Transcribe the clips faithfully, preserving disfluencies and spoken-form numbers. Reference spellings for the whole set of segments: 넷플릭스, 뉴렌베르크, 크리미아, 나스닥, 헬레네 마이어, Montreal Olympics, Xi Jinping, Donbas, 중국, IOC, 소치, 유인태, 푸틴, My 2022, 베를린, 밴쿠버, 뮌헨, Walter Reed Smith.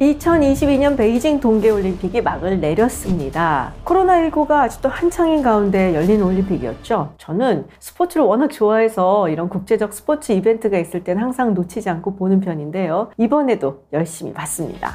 이천이십이 년 베이징 동계올림픽이 막을 내렸습니다. 코로나십구가 아직도 한창인 가운데 열린 올림픽이었죠. 저는 스포츠를 워낙 좋아해서 이런 국제적 스포츠 이벤트가 있을 땐 항상 놓치지 않고 보는 편인데요. 이번에도 열심히 봤습니다.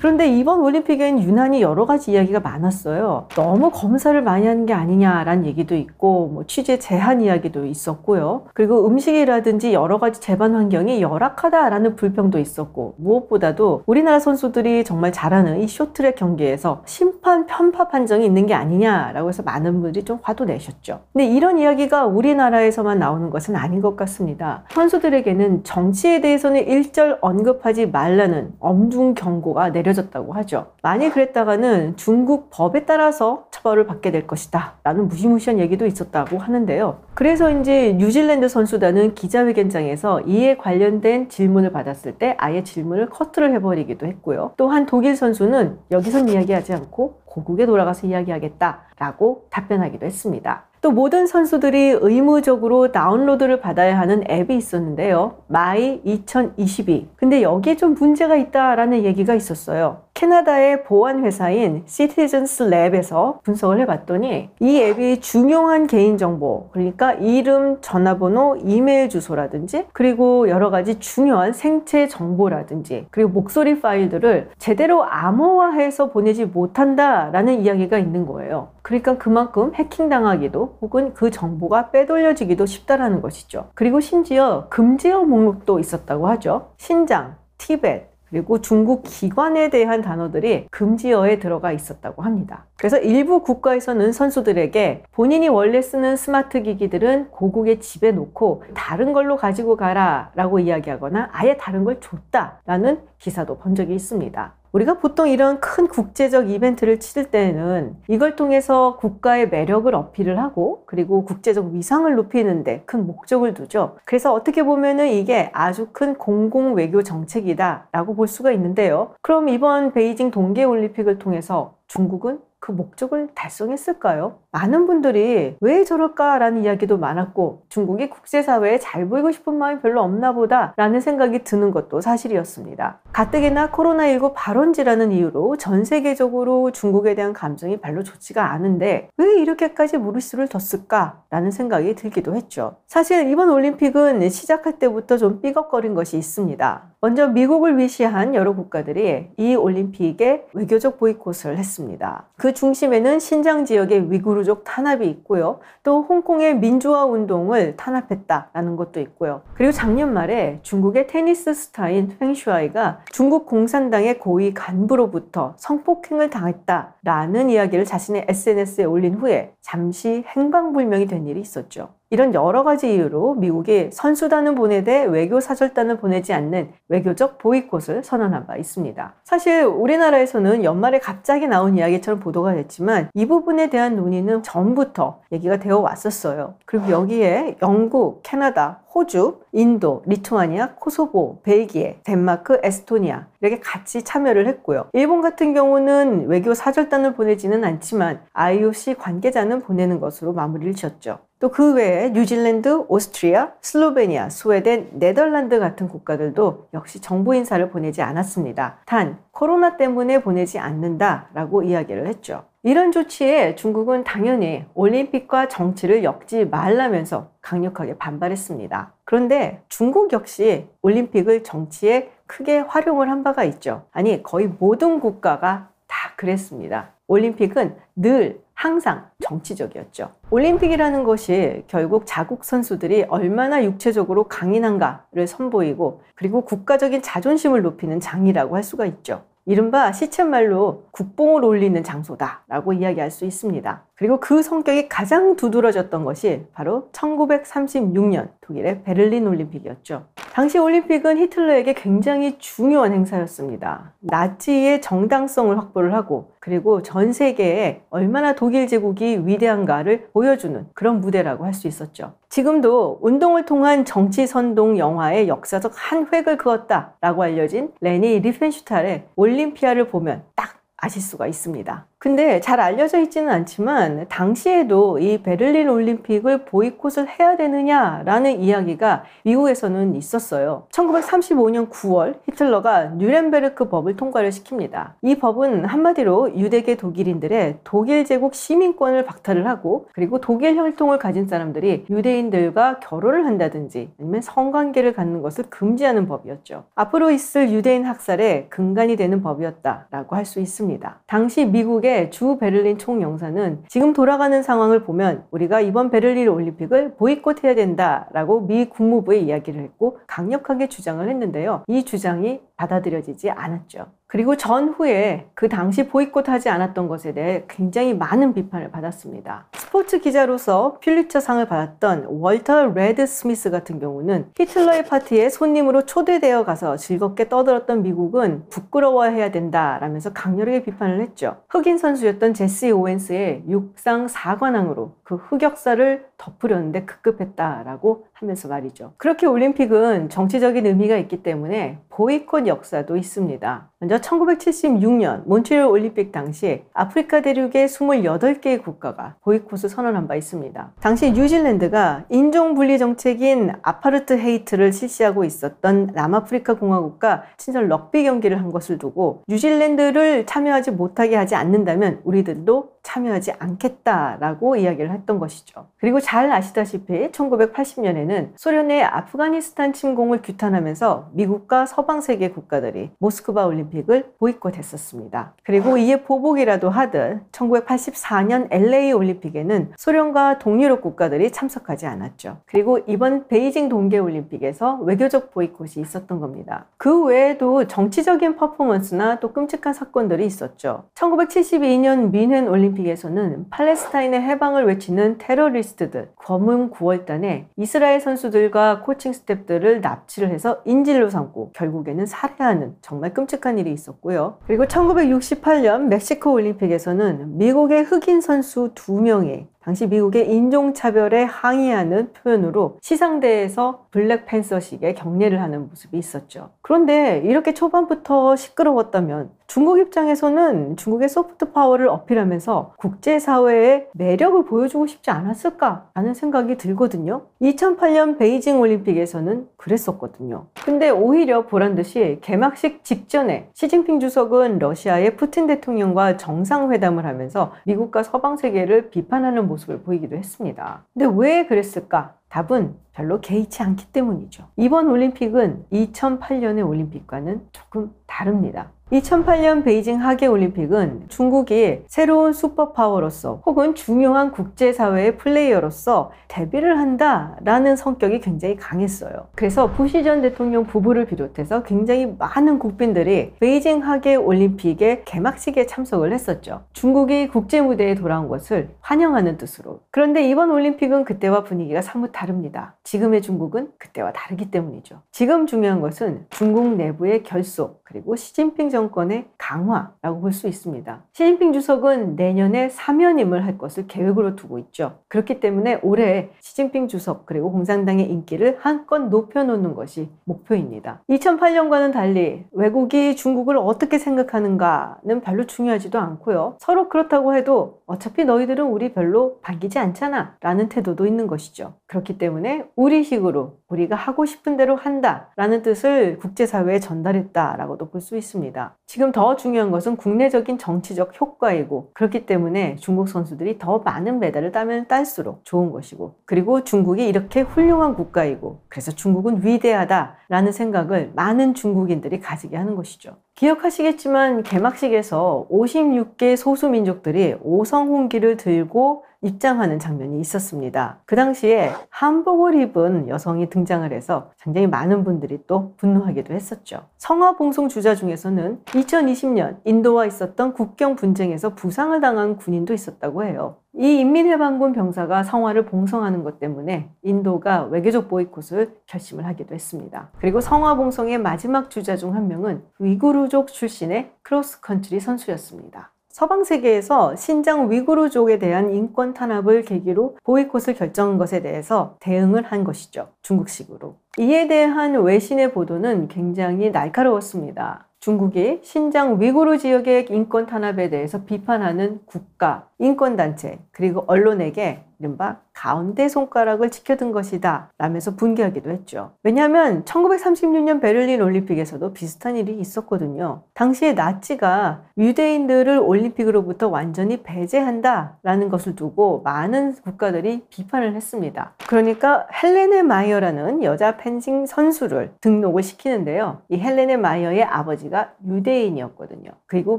그런데 이번 올림픽엔 유난히 여러 가지 이야기가 많았어요. 너무 검사를 많이 하는 게 아니냐라는 얘기도 있고 뭐 취재 제한 이야기도 있었고요. 그리고 음식이라든지 여러 가지 재반 환경이 열악하다라는 불평도 있었고, 무엇보다도 우리나라 선수들이 정말 잘하는 이 쇼트트랙 경기에서 심판 편파 판정이 있는 게 아니냐라고 해서 많은 분들이 좀 화도 내셨죠. 근데 이런 이야기가 우리나라에서만 나오는 것은 아닌 것 같습니다. 선수들에게는 정치에 대해서는 일절 언급하지 말라는 엄중 경고가 내려 졌다고 하죠. 만일 그랬다가는 중국 법에 따라서 처벌을 받게 될 것이다 라는 무시무시한 얘기도 있었다고 하는데요. 그래서 이제 뉴질랜드 선수단은 기자회견장에서 이에 관련된 질문을 받았을 때 아예 질문을 커트를 해버리기도 했고요. 또한 독일 선수는 여기선 이야기하지 않고 고국에 돌아가서 이야기하겠다 라고 답변하기도 했습니다. 또 모든 선수들이 의무적으로 다운로드를 받아야 하는 앱이 있었는데요. My 이천이십이. 근데 여기에 좀 문제가 있다라는 얘기가 있었어요. 캐나다의 보안회사인 시티즌스 랩에서 분석을 해봤더니 이 앱이 중요한 개인정보, 그러니까 이름, 전화번호, 이메일 주소라든지 그리고 여러가지 중요한 생체 정보라든지 그리고 목소리 파일들을 제대로 암호화해서 보내지 못한다라는 이야기가 있는 거예요. 그러니까 그만큼 해킹당하기도 혹은 그 정보가 빼돌려지기도 쉽다라는 것이죠. 그리고 심지어 금지어 목록도 있었다고 하죠. 신장, 티벳, 그리고 중국 기관에 대한 단어들이 금지어에 들어가 있었다고 합니다. 그래서 일부 국가에서는 선수들에게 본인이 원래 쓰는 스마트 기기들은 고국의 집에 놓고 다른 걸로 가지고 가라 라고 이야기하거나 아예 다른 걸 줬다라는 기사도 본 적이 있습니다. 우리가 보통 이런 큰 국제적 이벤트를 치를 때는 이걸 통해서 국가의 매력을 어필을 하고 그리고 국제적 위상을 높이는 데 큰 목적을 두죠. 그래서 어떻게 보면은 이게 아주 큰 공공 외교 정책이다 라고 볼 수가 있는데요. 그럼 이번 베이징 동계올림픽을 통해서 중국은 그 목적을 달성했을까요? 많은 분들이 왜 저럴까라는 이야기도 많았고 중국이 국제사회에 잘 보이고 싶은 마음이 별로 없나 보다 라는 생각이 드는 것도 사실이었습니다. 가뜩이나 코로나십구 발원지라는 이유로 전 세계적으로 중국에 대한 감정이 별로 좋지가 않은데 왜 이렇게까지 무리수를 뒀을까 라는 생각이 들기도 했죠. 사실 이번 올림픽은 시작할 때부터 좀 삐걱거린 것이 있습니다. 먼저 미국을 위시한 여러 국가들이 이 올림픽에 외교적 보이콧을 했습니다. 그 중심에는 신장 지역의 위구르족 탄압이 있고요. 또 홍콩의 민주화 운동을 탄압했다라는 것도 있고요. 그리고 작년 말에 중국의 테니스 스타인 팽슈아이가 중국 공산당의 고위 간부로부터 성폭행을 당했다라는 이야기를 자신의 에스엔에스에 올린 후에 잠시 행방불명이 된 일이 있었죠. 이런 여러 가지 이유로 미국이 선수단은 보내되 외교 사절단은 보내지 않는 외교적 보이콧을 선언한 바 있습니다. 사실 우리나라에서는 연말에 갑자기 나온 이야기처럼 보도가 됐지만 이 부분에 대한 논의는 전부터 얘기가 되어 왔었어요. 그리고 여기에 영국, 캐나다, 호주, 인도, 리투아니아, 코소보, 벨기에, 덴마크, 에스토니아 이렇게 같이 참여를 했고요. 일본 같은 경우는 외교 사절단을 보내지는 않지만 아이오씨 관계자는 보내는 것으로 마무리를 지었죠. 또 그 외에 뉴질랜드, 오스트리아, 슬로베니아, 스웨덴, 네덜란드 같은 국가들도 역시 정부 인사를 보내지 않았습니다. 단 코로나 때문에 보내지 않는다라고 이야기를 했죠. 이런 조치에 중국은 당연히 올림픽과 정치를 엮지 말라면서 강력하게 반발했습니다. 그런데 중국 역시 올림픽을 정치에 크게 활용을 한 바가 있죠. 아니, 거의 모든 국가가 다 그랬습니다. 올림픽은 늘 항상 정치적이었죠. 올림픽이라는 것이 결국 자국 선수들이 얼마나 육체적으로 강인한가를 선보이고 그리고 국가적인 자존심을 높이는 장이라고 할 수가 있죠. 이른바 시쳇말로 국뽕을 올리는 장소다 라고 이야기할 수 있습니다. 그리고 그 성격이 가장 두드러졌던 것이 바로 천구백삼십육 년 독일의 베를린 올림픽이었죠. 당시 올림픽은 히틀러에게 굉장히 중요한 행사였습니다. 나치의 정당성을 확보를 하고 그리고 전 세계에 얼마나 독일 제국이 위대한가를 보여주는 그런 무대라고 할 수 있었죠. 지금도 운동을 통한 정치 선동 영화의 역사적 한 획을 그었다라고 알려진 레니 리펜슈탈의 올림피아를 보면 딱 아실 수가 있습니다. 근데 잘 알려져 있지는 않지만 당시에도 이 베를린 올림픽을 보이콧을 해야 되느냐라는 이야기가 미국에서는 있었어요. 천구백삼십오년 구월 히틀러가 뉴렌베르크 법을 통과를 시킵니다. 이 법은 한마디로 유대계 독일인들의 독일 제국 시민권을 박탈을 하고, 그리고 독일 혈통을 가진 사람들이 유대인들과 결혼을 한다든지 아니면 성관계를 갖는 것을 금지하는 법이었죠. 앞으로 있을 유대인 학살에 근간이 되는 법이었다라고 할 수 있습니다. 당시 미국의 주 베를린 총영사는 지금 돌아가는 상황을 보면 우리가 이번 베를린 올림픽을 보이콧해야 된다라고 미 국무부에 이야기를 했고 강력하게 주장을 했는데요. 이 주장이 받아들여지지 않았죠. 그리고 전후에 그 당시 보이콧하지 않았던 것에 대해 굉장히 많은 비판을 받았습니다. 스포츠 기자로서 퓰리처상을 받았던 월터 레드 스미스 같은 경우는 히틀러의 파티에 손님으로 초대되어 가서 즐겁게 떠들었던 미국은 부끄러워해야 된다라면서 강렬하게 비판을 했죠. 흑인 선수였던 제시 오웬스의 육상 사관왕으로 그 흑역사를 덮으려는데 급급했다라고 하면서 말이죠. 그렇게 올림픽은 정치적인 의미가 있기 때문에 보이콧 역사도 있습니다. 먼저 천구백칠십육년 몬트리올 올림픽 당시 아프리카 대륙의 이십팔개의 국가가 보이콧을 선언한 바 있습니다. 당시 뉴질랜드가 인종분리 정책인 아파르트 헤이트를 실시하고 있었던 남아프리카 공화국과 친선 럭비 경기를 한 것을 두고 뉴질랜드를 참여하지 못하게 하지 않는다면 우리들도 참여하지 않겠다라고 이야기를 했던 것이죠. 그리고 잘 아시다시피 천구백팔십년에는 소련의 아프가니스탄 침공을 규탄하면서 미국과 서방 세계 국가들이 모스크바 올림픽을 보이콧했었습니다. 그리고 이에 보복이라도 하듯 천구백팔십사년 엘에이 올림픽에는 소련과 동유럽 국가들이 참석하지 않았죠. 그리고 이번 베이징 동계 올림픽에서 외교적 보이콧이 있었던 겁니다. 그 외에도 정치적인 퍼포먼스나 또 끔찍한 사건들이 있었죠. 천구백칠십이년 뮌헨 올림픽 에서는 팔레스타인의 해방을 외치는 테러리스트들 검은 구월단에 이스라엘 선수들과 코칭 스태프들을 납치를 해서 인질로 삼고 결국에는 살해하는 정말 끔찍한 일이 있었고요. 그리고 천구백육십팔년 멕시코 올림픽에서는 미국의 흑인 선수 두 명이 당시 미국의 인종차별에 항의하는 표현으로 시상대에서 블랙팬서식의 경례를 하는 모습이 있었죠. 그런데 이렇게 초반부터 시끄러웠다면 중국 입장에서는 중국의 소프트 파워를 어필하면서 국제사회의 매력을 보여주고 싶지 않았을까 라는 생각이 들거든요. 이천팔년 베이징 올림픽에서는 그랬었거든요. 근데 오히려 보란듯이 개막식 직전에 시진핑 주석은 러시아의 푸틴 대통령과 정상회담을 하면서 미국과 서방 세계를 비판하는 모습 모습을 보이기도 했습니다. 근데 왜 그랬을까? 답은 별로 개의치 않기 때문이죠. 이번 올림픽은 이천팔년의 올림픽과는 조금 다릅니다. 이천팔년 베이징 하계올림픽은 중국이 새로운 슈퍼파워로서 혹은 중요한 국제사회의 플레이어로서 데뷔를 한다라는 성격이 굉장히 강했어요. 그래서 부시 전 대통령 부부를 비롯해서 굉장히 많은 국빈들이 베이징 하계올림픽의 개막식에 참석을 했었죠. 중국이 국제무대에 돌아온 것을 환영하는 뜻으로. 그런데 이번 올림픽은 그때와 분위기가 사뭇 다릅니다. 지금의 중국은 그때와 다르기 때문이죠. 지금 중요한 것은 중국 내부의 결속, 그리고 시진핑 정권의 강화라고 볼 수 있습니다. 시진핑 주석은 내년에 사면임을 할 것을 계획으로 두고 있죠. 그렇기 때문에 올해 시진핑 주석 그리고 공산당의 인기를 한껏 높여놓는 것이 목표입니다. 이천팔년과는 달리 외국이 중국을 어떻게 생각하는가는 별로 중요하지도 않고요. 서로 그렇다고 해도 어차피 너희들은 우리 별로 반기지 않잖아 라는 태도도 있는 것이죠. 그렇기 때문에 우리식으로 우리가 하고 싶은 대로 한다 라는 뜻을 국제사회에 전달했다라고 볼 수 있습니다. 지금 더 중요한 것은 국내적인 정치적 효과이고, 그렇기 때문에 중국 선수들이 더 많은 메달을 따면 딸수록 좋은 것이고, 그리고 중국이 이렇게 훌륭한 국가이고 그래서 중국은 위대하다라는 생각을 많은 중국인들이 가지게 하는 것이죠. 기억하시겠지만 개막식에서 오십육개 소수민족들이 오성홍기를 들고 입장하는 장면이 있었습니다. 그 당시에 한복을 입은 여성이 등장을 해서 굉장히 많은 분들이 또 분노하기도 했었죠. 성화봉송 주자 중에서는 이천이십년 인도와 있었던 국경 분쟁에서 부상을 당한 군인도 있었다고 해요. 이 인민해방군 병사가 성화를 봉성하는 것 때문에 인도가 외교적 보이콧을 결심을 하기도 했습니다. 그리고 성화 봉성의 마지막 주자 중 한 명은 위구르족 출신의 크로스컨트리 선수였습니다. 서방 세계에서 신장 위구르족에 대한 인권 탄압을 계기로 보이콧을 결정한 것에 대해서 대응을 한 것이죠. 중국식으로. 이에 대한 외신의 보도는 굉장히 날카로웠습니다. 중국이 신장 위구르 지역의 인권 탄압에 대해서 비판하는 국가, 인권단체, 그리고 언론에게 이른바 가운데 손가락을 지켜든 것이다 라면서 분개하기도 했죠. 왜냐하면 천구백삼십육 년 베를린 올림픽에서도 비슷한 일이 있었거든요. 당시에 나치가 유대인들을 올림픽으로부터 완전히 배제한다 라는 것을 두고 많은 국가들이 비판을 했습니다. 그러니까 헬레네 마이어라는 여자 펜싱 선수를 등록을 시키는데요, 이 헬레네 마이어의 아버지가 유대인이었거든요. 그리고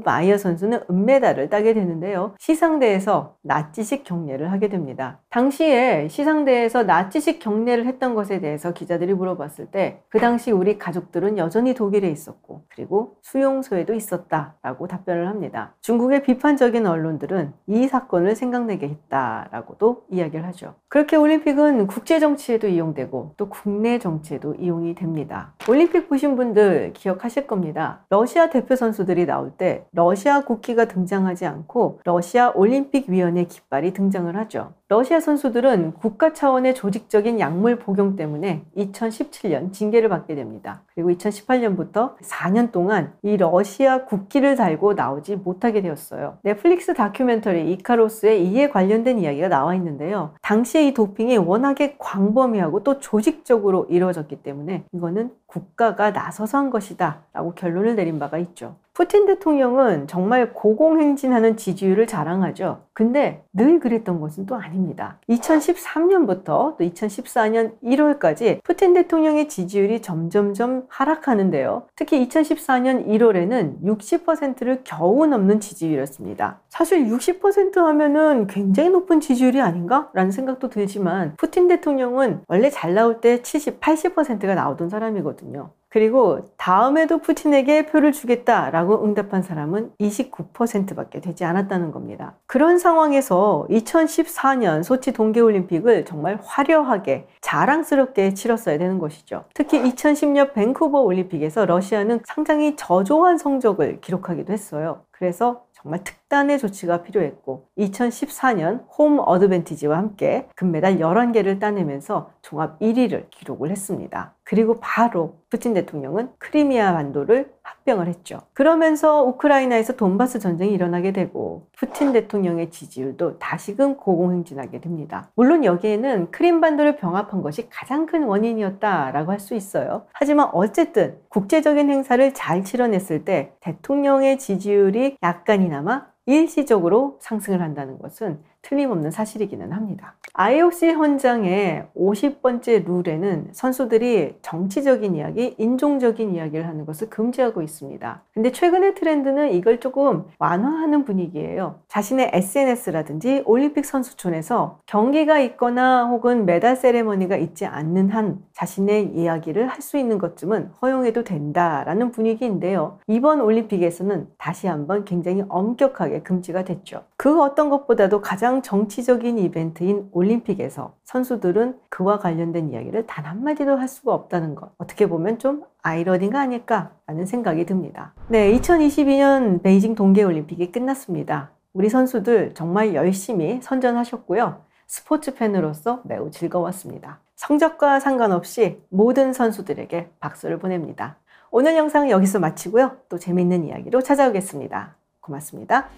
마이어 선수는 은메달을 따게 되는데요, 시상대에서 나치식 경례를 하게 됩니다. 당시에 시상대에서 나치식 경례를 했던 것에 대해서 기자들이 물어봤을 때 그 당시 우리 가족들은 여전히 독일에 있었고 그리고 수용소에도 있었다 라고 답변을 합니다. 중국의 비판적인 언론들은 이 사건을 생각나게 했다 라고도 이야기를 하죠. 그렇게 올림픽은 국제 정치에도 이용되고 또 국내 정치에도 이용이 됩니다. 올림픽 보신 분들 기억하실 겁니다. 러시아 대표 선수들이 나올 때 러시아 국기가 등장하지 않고 러시아 올림픽위원회 깃발이 등장을 하죠. 러시아 선수들은 국가 차원의 조직적인 약물 복용 때문에 이천십칠 년 징계를 받게 됩니다. 그리고 이천십팔 년부터 사 년 동안 이 러시아 국기를 달고 나오지 못하게 되었어요. 넷플릭스 다큐멘터리 이카로스에 이에 관련된 이야기가 나와 있는데요, 당시에 이 도핑이 워낙에 광범위하고 또 조직적으로 이루어졌기 때문에 이거는 국가가 나서서 한 것이다 라고 결론을 내린 바가 있죠. 푸틴 대통령은 정말 고공행진하는 지지율을 자랑하죠. 근데 늘 그랬던 것은 또 아닙니다. 이천십삼 년부터 또 이천십사 년 일 월까지 푸틴 대통령의 지지율이 점점점 하락하는데요, 특히 이천십사 년 일 월에는 육십 퍼센트를 겨우 넘는 지지율이었습니다. 사실 육십 퍼센트 하면은 굉장히 높은 지지율이 아닌가? 라는 생각도 들지만 푸틴 대통령은 원래 잘 나올 때 칠십, 팔십 퍼센트가 나오던 사람이거든요. 그리고 다음에도 푸틴에게 표를 주겠다라고 응답한 사람은 이십구 퍼센트밖에 되지 않았다는 겁니다. 그런 상황에서 이천십사 년 소치 동계올림픽을 정말 화려하게 자랑스럽게 치렀어야 되는 것이죠. 특히 이천십 년 밴쿠버 올림픽에서 러시아는 상당히 저조한 성적을 기록하기도 했어요. 그래서 정말 특단의 조치가 필요했고 이천십사 년 홈 어드밴티지와 함께 금메달 열한 개를 따내면서 종합 일 위를 기록을 했습니다. 그리고 바로 푸틴 대통령은 크리미아 반도를 합병을 했죠. 그러면서 우크라이나에서 돈바스 전쟁이 일어나게 되고 푸틴 대통령의 지지율도 다시금 고공행진하게 됩니다. 물론 여기에는 크림반도를 병합한 것이 가장 큰 원인이었다라고 할 수 있어요. 하지만 어쨌든 국제적인 행사를 잘 치러냈을 때 대통령의 지지율이 약간이나마 일시적으로 상승을 한다는 것은 틀림없는 사실이기는 합니다. 아이오씨 헌장의 오십 번째 룰에는 선수들이 정치적인 이야기, 인종적인 이야기를 하는 것을 금지하고 있습니다. 근데 최근의 트렌드는 이걸 조금 완화하는 분위기예요. 자신의 에스엔에스라든지 올림픽 선수촌에서 경기가 있거나 혹은 메달 세레머니가 있지 않는 한 자신의 이야기를 할 수 있는 것쯤은 허용해도 된다라는 분위기인데요, 이번 올림픽에서는 다시 한번 굉장히 엄격하게 금지가 됐죠. 그 어떤 것보다도 가장 정치적인 이벤트인 올림픽에서 선수들은 그와 관련된 이야기를 단 한마디도 할 수가 없다는 것, 어떻게 보면 좀 아이러니가 아닐까 라는 생각이 듭니다. 네, 이천이십이 년 베이징 동계올림픽이 끝났습니다. 우리 선수들 정말 열심히 선전하셨고요, 스포츠 팬으로서 매우 즐거웠습니다. 성적과 상관없이 모든 선수들에게 박수를 보냅니다. 오늘 영상 여기서 마치고요, 또 재미있는 이야기로 찾아오겠습니다. 고맙습니다.